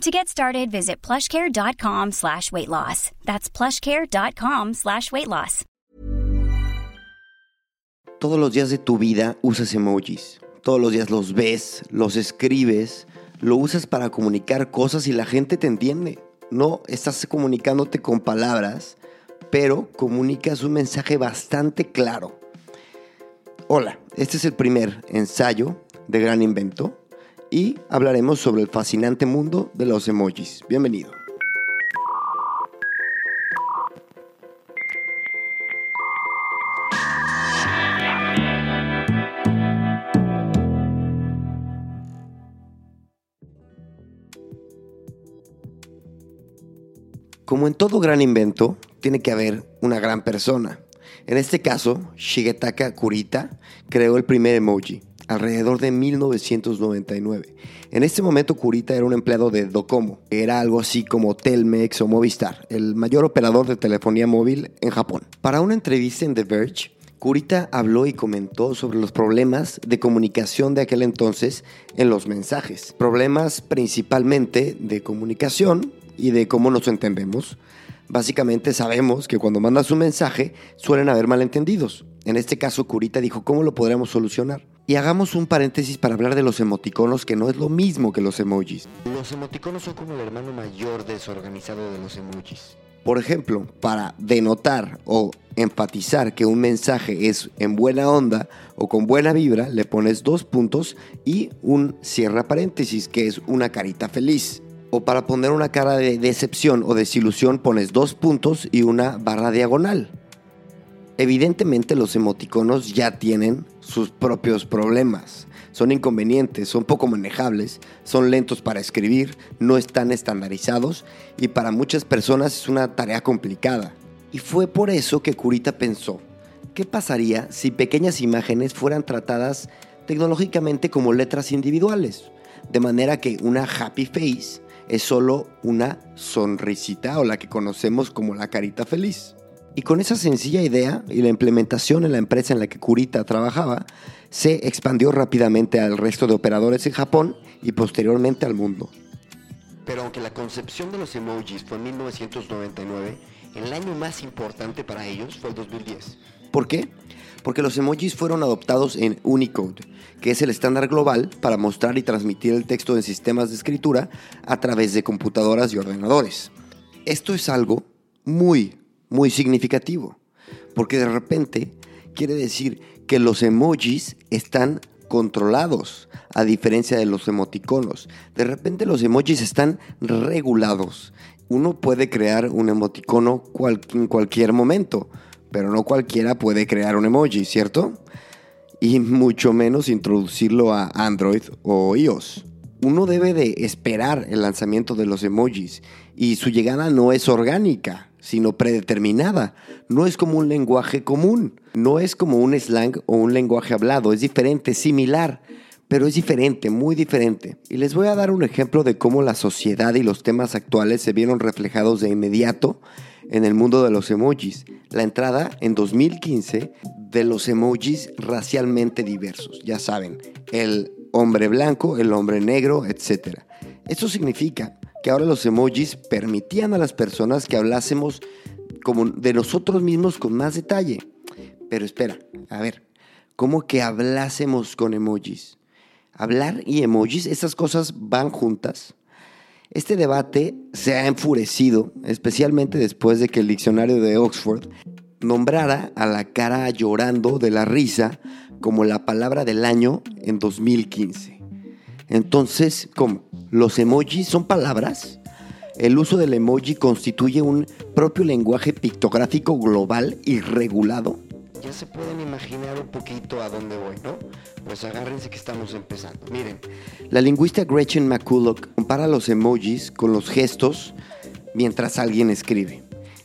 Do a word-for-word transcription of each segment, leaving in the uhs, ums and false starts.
To get started, visit plushcare.com slash weight loss. That's plushcare.com slash weight loss. Todos los días de tu vida usas emojis. Todos los días los ves, los escribes, lo usas para comunicar cosas y la gente te entiende. No estás comunicándote con palabras, pero comunicas un mensaje bastante claro. Hola, este es el primer ensayo de Gran Invento. Y hablaremos sobre el fascinante mundo de los emojis. Bienvenido. Como en todo gran invento, tiene que haber una gran persona. En este caso, Shigetaka Kurita creó el primer emoji alrededor de mil novecientos noventa y nueve. En este momento Kurita era un empleado de Docomo, que era algo así como Telmex o Movistar, el mayor operador de telefonía móvil en Japón. Para una entrevista en The Verge, Kurita habló y comentó sobre los problemas de comunicación de aquel entonces en los mensajes. Problemas principalmente de comunicación y de cómo nos entendemos. Básicamente sabemos que cuando mandas un mensaje suelen haber malentendidos. En este caso Kurita dijo cómo lo podríamos solucionar. Y hagamos un paréntesis para hablar de los emoticonos, que no es lo mismo que los emojis. Los emoticonos son como el hermano mayor desorganizado de los emojis. Por ejemplo, para denotar o enfatizar que un mensaje es en buena onda o con buena vibra, le pones dos puntos y un cierra paréntesis, que es una carita feliz. O para poner una cara de decepción o desilusión, pones dos puntos y una barra diagonal. Evidentemente los emoticonos ya tienen sus propios problemas. Son inconvenientes, son poco manejables, son lentos para escribir, no están estandarizados y para muchas personas es una tarea complicada. Y fue por eso que Kurita pensó, ¿qué pasaría si pequeñas imágenes fueran tratadas tecnológicamente como letras individuales? De manera que una happy face es solo una sonrisita o la que conocemos como la carita feliz. Y con esa sencilla idea y la implementación en la empresa en la que Kurita trabajaba, se expandió rápidamente al resto de operadores en Japón y posteriormente al mundo. Pero aunque la concepción de los emojis fue en mil novecientos noventa y nueve, el año más importante para ellos fue el dos mil diez. ¿Por qué? Porque los emojis fueron adoptados en Unicode, que es el estándar global para mostrar y transmitir el texto en sistemas de escritura a través de computadoras y ordenadores. Esto es algo muy Muy significativo, porque de repente quiere decir que los emojis están controlados, a diferencia de los emoticonos. De repente los emojis están regulados. Uno puede crear un emoticono cual, en cualquier momento, pero no cualquiera puede crear un emoji, ¿cierto? Y mucho menos introducirlo a Android o iOS. Uno debe de esperar el lanzamiento de los emojis y su llegada no es orgánica, sino predeterminada. No es como un lenguaje común, no es como un slang o un lenguaje hablado, es diferente, similar, pero es diferente, muy diferente. Y les voy a dar un ejemplo de cómo la sociedad y los temas actuales se vieron reflejados de inmediato en el mundo de los emojis. La entrada en dos mil quince de los emojis racialmente diversos, ya saben, el hombre blanco, el hombre negro, etcétera. Esto significa que ahora los emojis permitían a las personas que hablásemos como de nosotros mismos con más detalle. Pero espera, a ver, ¿cómo que hablásemos con emojis? ¿Hablar y emojis? ¿Estas cosas van juntas? Este debate se ha enfurecido, especialmente después de que el diccionario de Oxford nombrara a la cara llorando de la risa como la palabra del año en dos mil quince. Entonces, ¿cómo? ¿Los emojis son palabras? El uso del emoji constituye un propio lenguaje pictográfico global y regulado. Ya se pueden imaginar un poquito a dónde voy, ¿no? Pues agárrense que estamos empezando. Miren, la lingüista Gretchen McCulloch compara los emojis con los gestos mientras alguien escribe.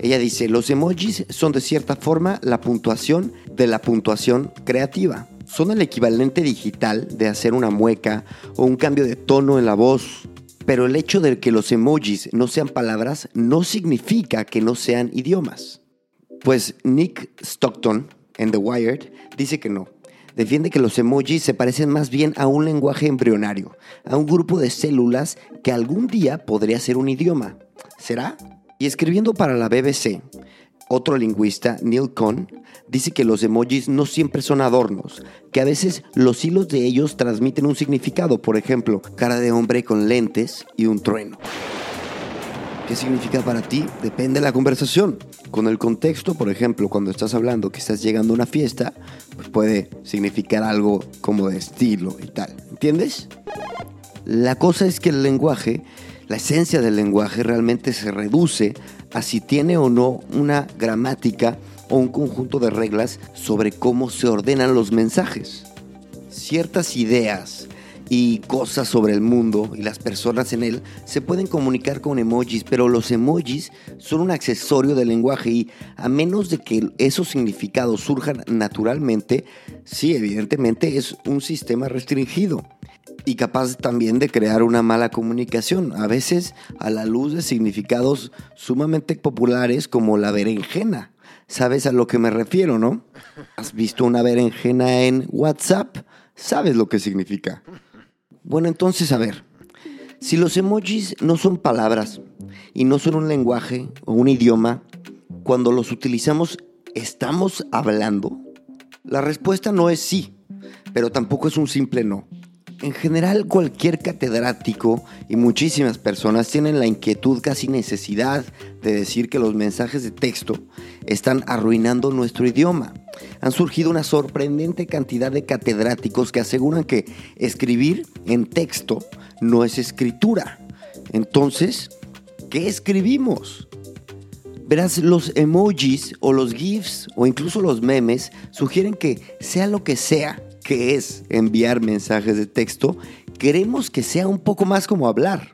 Ella dice, los emojis son de cierta forma la puntuación de la puntuación creativa. Son el equivalente digital de hacer una mueca o un cambio de tono en la voz. Pero el hecho de que los emojis no sean palabras no significa que no sean idiomas. Pues Nick Stockton, en The Wired, dice que no. Defiende que los emojis se parecen más bien a un lenguaje embrionario, a un grupo de células que algún día podría ser un idioma. ¿Será? Y escribiendo para la B B C, otro lingüista, Neil Cohn, dice que los emojis no siempre son adornos, que a veces los hilos de ellos transmiten un significado, por ejemplo, cara de hombre con lentes y un trueno. ¿Qué significa para ti? Depende de la conversación. Con el contexto, por ejemplo, cuando estás hablando que estás llegando a una fiesta, pues puede significar algo como de estilo y tal, ¿entiendes? La cosa es que el lenguaje, la esencia del lenguaje realmente se reduce a si tiene o no una gramática o un conjunto de reglas sobre cómo se ordenan los mensajes. Ciertas ideas y cosas sobre el mundo y las personas en él se pueden comunicar con emojis, pero los emojis son un accesorio del lenguaje y a menos de que esos significados surjan naturalmente, sí, evidentemente es un sistema restringido y capaz también de crear una mala comunicación, a veces a la luz de significados sumamente populares como la berenjena. ¿Sabes a lo que me refiero, no? ¿Has visto una berenjena en WhatsApp? ¿Sabes lo que significa? Bueno, entonces, a ver, si los emojis no son palabras y no son un lenguaje o un idioma, cuando los utilizamos, ¿estamos hablando? La respuesta no es sí, pero tampoco es un simple no. En general, cualquier catedrático y muchísimas personas tienen la inquietud, casi necesidad, de decir que los mensajes de texto están arruinando nuestro idioma. Han surgido una sorprendente cantidad de catedráticos que aseguran que escribir en texto no es escritura. Entonces, ¿qué escribimos? Verás, los emojis o los GIFs o incluso los memes sugieren que sea lo que sea que es enviar mensajes de texto, queremos que sea un poco más como hablar.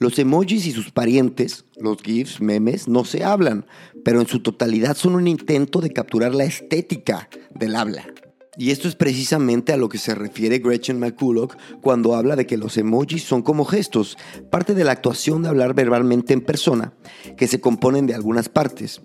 Los emojis y sus parientes, los GIFs, memes, no se hablan, pero en su totalidad son un intento de capturar la estética del habla. Y esto es precisamente a lo que se refiere Gretchen McCulloch cuando habla de que los emojis son como gestos, parte de la actuación de hablar verbalmente en persona, que se componen de algunas partes.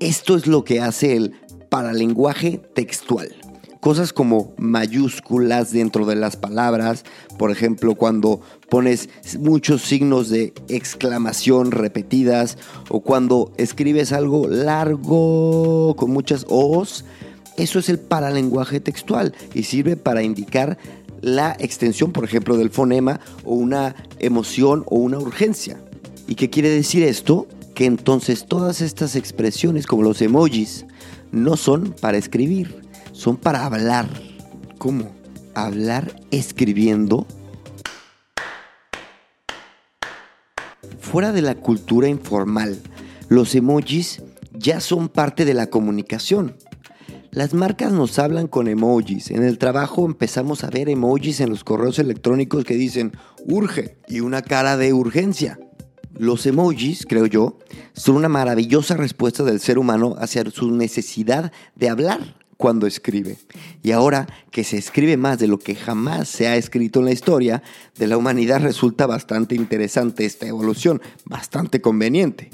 Esto es lo que hace el paralenguaje textual. Cosas como mayúsculas dentro de las palabras, por ejemplo, cuando pones muchos signos de exclamación repetidas o cuando escribes algo largo con muchas O's, eso es el paralenguaje textual y sirve para indicar la extensión, por ejemplo, del fonema o una emoción o una urgencia. ¿Y qué quiere decir esto? Que entonces todas estas expresiones, como los emojis, no son para escribir. Son para hablar. ¿Cómo? ¿Hablar escribiendo? Fuera de la cultura informal, los emojis ya son parte de la comunicación. Las marcas nos hablan con emojis. En el trabajo empezamos a ver emojis en los correos electrónicos que dicen urge y una cara de urgencia. Los emojis, creo yo, son una maravillosa respuesta del ser humano hacia su necesidad de hablar cuando escribe. Y ahora que se escribe más de lo que jamás se ha escrito en la historia de la humanidad, resulta bastante interesante esta evolución, bastante conveniente.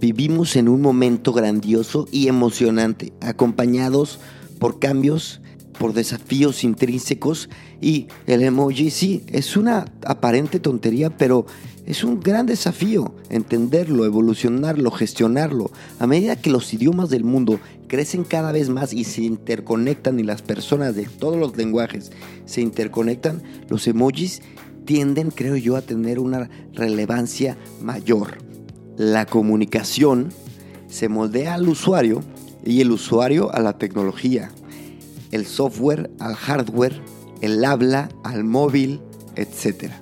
Vivimos en un momento grandioso y emocionante, acompañados por cambios, por desafíos intrínsecos, y el emoji sí, es una aparente tontería, pero es un gran desafío entenderlo, evolucionarlo, gestionarlo. A medida que los idiomas del mundo crecen cada vez más y se interconectan y las personas de todos los lenguajes se interconectan, los emojis tienden, creo yo, a tener una relevancia mayor. La comunicación se moldea al usuario y el usuario a la tecnología, el software al hardware, el habla al móvil, etcétera.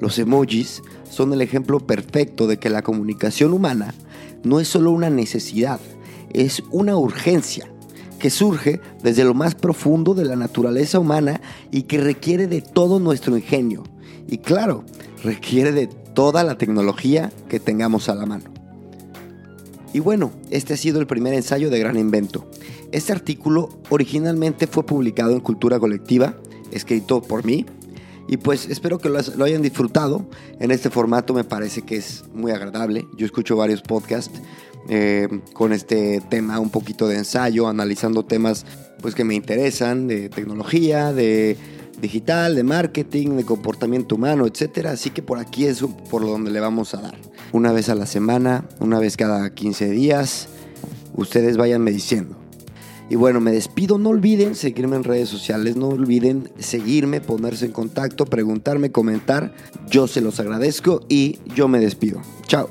Los emojis son el ejemplo perfecto de que la comunicación humana no es solo una necesidad, es una urgencia que surge desde lo más profundo de la naturaleza humana y que requiere de todo nuestro ingenio. Y claro, requiere de toda la tecnología que tengamos a la mano. Y bueno, este ha sido el primer ensayo de Gran Invento. Este artículo originalmente fue publicado en Cultura Colectiva, escrito por mí, y pues espero que lo hayan disfrutado. En este formato me parece que es muy agradable. Yo escucho varios podcasts eh, con este tema, un poquito de ensayo, analizando temas pues, que me interesan, de tecnología, de digital, de marketing, de comportamiento humano, etcétera. Así que por aquí es por donde le vamos a dar. Una vez a la semana, una vez cada quince días, ustedes váyanme diciendo. Y bueno, me despido. No olviden seguirme en redes sociales, no olviden seguirme, ponerse en contacto, preguntarme, comentar. Yo se los agradezco y yo me despido. Chao.